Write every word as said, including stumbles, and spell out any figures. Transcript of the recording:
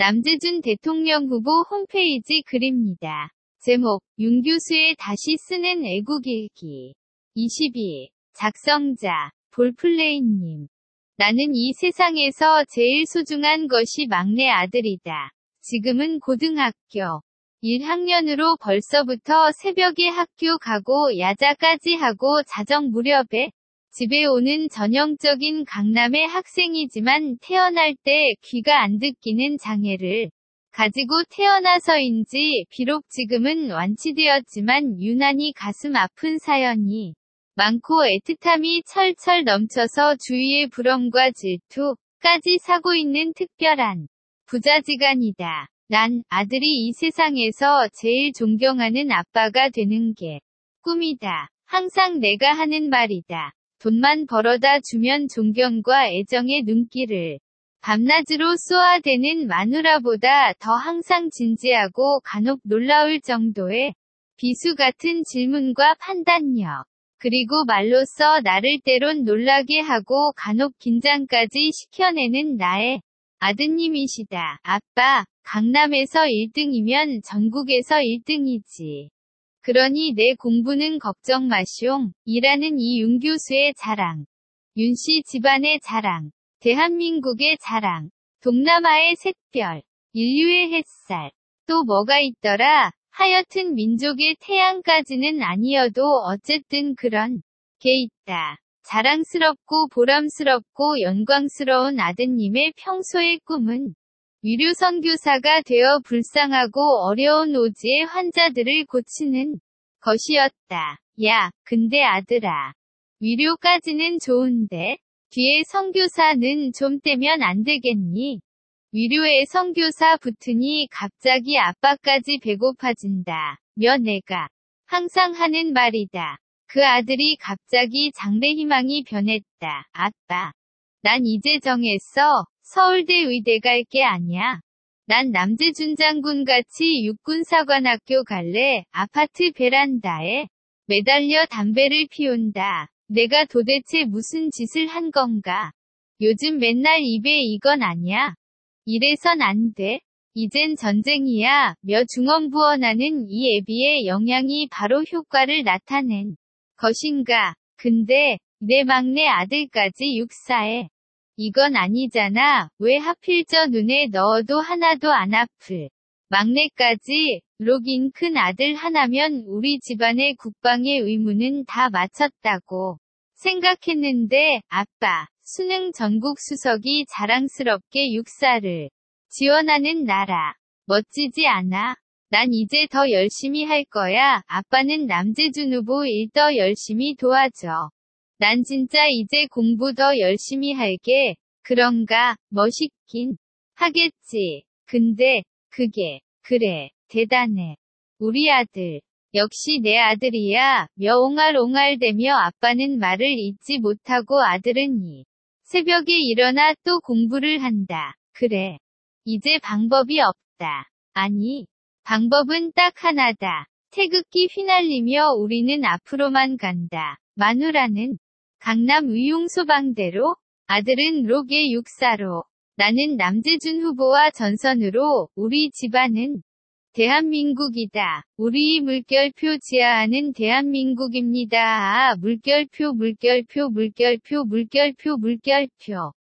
남재준 대통령 후보 홈페이지 글입니다. 제목, 윤교수의 다시 쓰는 애국일기. 이십이. 작성자, 볼플레인님. 나는 이 세상에서 제일 소중한 것이 막내 아들이다. 지금은 고등학교 일 학년으로 벌써부터 새벽에 학교 가고 야자까지 하고 자정 무렵에 집에 오는 전형적인 강남의 학생이지만 태어날 때 귀가 안 듣기는 장애를 가지고 태어나서인지 비록 지금은 완치되었지만 유난히 가슴 아픈 사연이 많고 애틋함이 철철 넘쳐서 주위의 부러움과 질투까지 사고 있는 특별한 부자지간이다. 난 아들이 이 세상에서 제일 존경하는 아빠가 되는 게 꿈이다. 항상 내가 하는 말이다. 돈만 벌어다 주면 존경과 애정의 눈길을 밤낮으로 쏘아대는 마누라보다 더 항상 진지하고 간혹 놀라울 정도의 비수 같은 질문과 판단력, 그리고 말로써 나를 때론 놀라게 하고 간혹 긴장까지 시켜내는 나의 아드님이시다. 아빠, 강남에서 일 등이면 전국에서 일 등이지. 그러니 내 공부는 걱정 마시옹. 이라는 이 윤 교수의 자랑. 윤 씨 집안의 자랑. 대한민국의 자랑. 동남아의 샛별. 인류의 햇살. 또 뭐가 있더라? 하여튼 민족의 태양까지는 아니어도 어쨌든 그런 게 있다. 자랑스럽고 보람스럽고 영광스러운 아드님의 평소의 꿈은 위료 선교사가 되어 불쌍하고 어려운 오지의 환자들을 고치는 것이었다. 야, 근데 아들아. 위료까지는 좋은데 뒤에 선교사는 좀 떼면 안 되겠니? 위료에 선교사 붙으니 갑자기 아빠까지 배고파진다. 며 내가 항상 하는 말이다. 그 아들이 갑자기 장래 희망이 변했다. 아빠. 난 이제 정했어. 서울대 의대 갈 게 아니야. 난 남재준 장군같이 육군사관학교 갈래. 아파트 베란다에 매달려 담배를 피운다. 내가 도대체 무슨 짓을 한 건가? 요즘 맨날 입에 이건 아니야. 이래선 안 돼. 이젠 전쟁이야. 며 중언부언하는 이 애비의 영향이 바로 효과를 나타낸 것인가. 근데 내 막내 아들까지 육사해. 이건 아니잖아. 왜 하필 저 눈에 넣어도 하나도 안 아플. 막내까지 록인 큰 아들 하나면 우리 집안의 국방의 의무는 다 마쳤다고 생각했는데 아빠, 수능 전국 수석이 자랑스럽게 육사를 지원하는 나라. 멋지지 않아? 난 이제 더 열심히 할 거야. 아빠는 남재준 후보 일 더 열심히 도와줘. 난 진짜 이제 공부 더 열심히 할게. 그런가? 멋있긴 하겠지. 근데 그게 그래. 대단해. 우리 아들. 역시 내 아들이야. 며 옹알옹알대며 아빠는 말을 잊지 못하고 아들은 이 새벽에 일어나 또 공부를 한다. 그래. 이제 방법이 없다. 아니. 방법은 딱 하나다. 태극기 휘날리며 우리는 앞으로만 간다. 마누라는 강남 의용소방대로, 아들은 록의 육사로, 나는 남재준 후보와 전선으로, 우리 집안은 대한민국이다. 우리의 물결표 지하하는 대한민국입니다. 아, 물결표, 물결표, 물결표, 물결표, 물결표.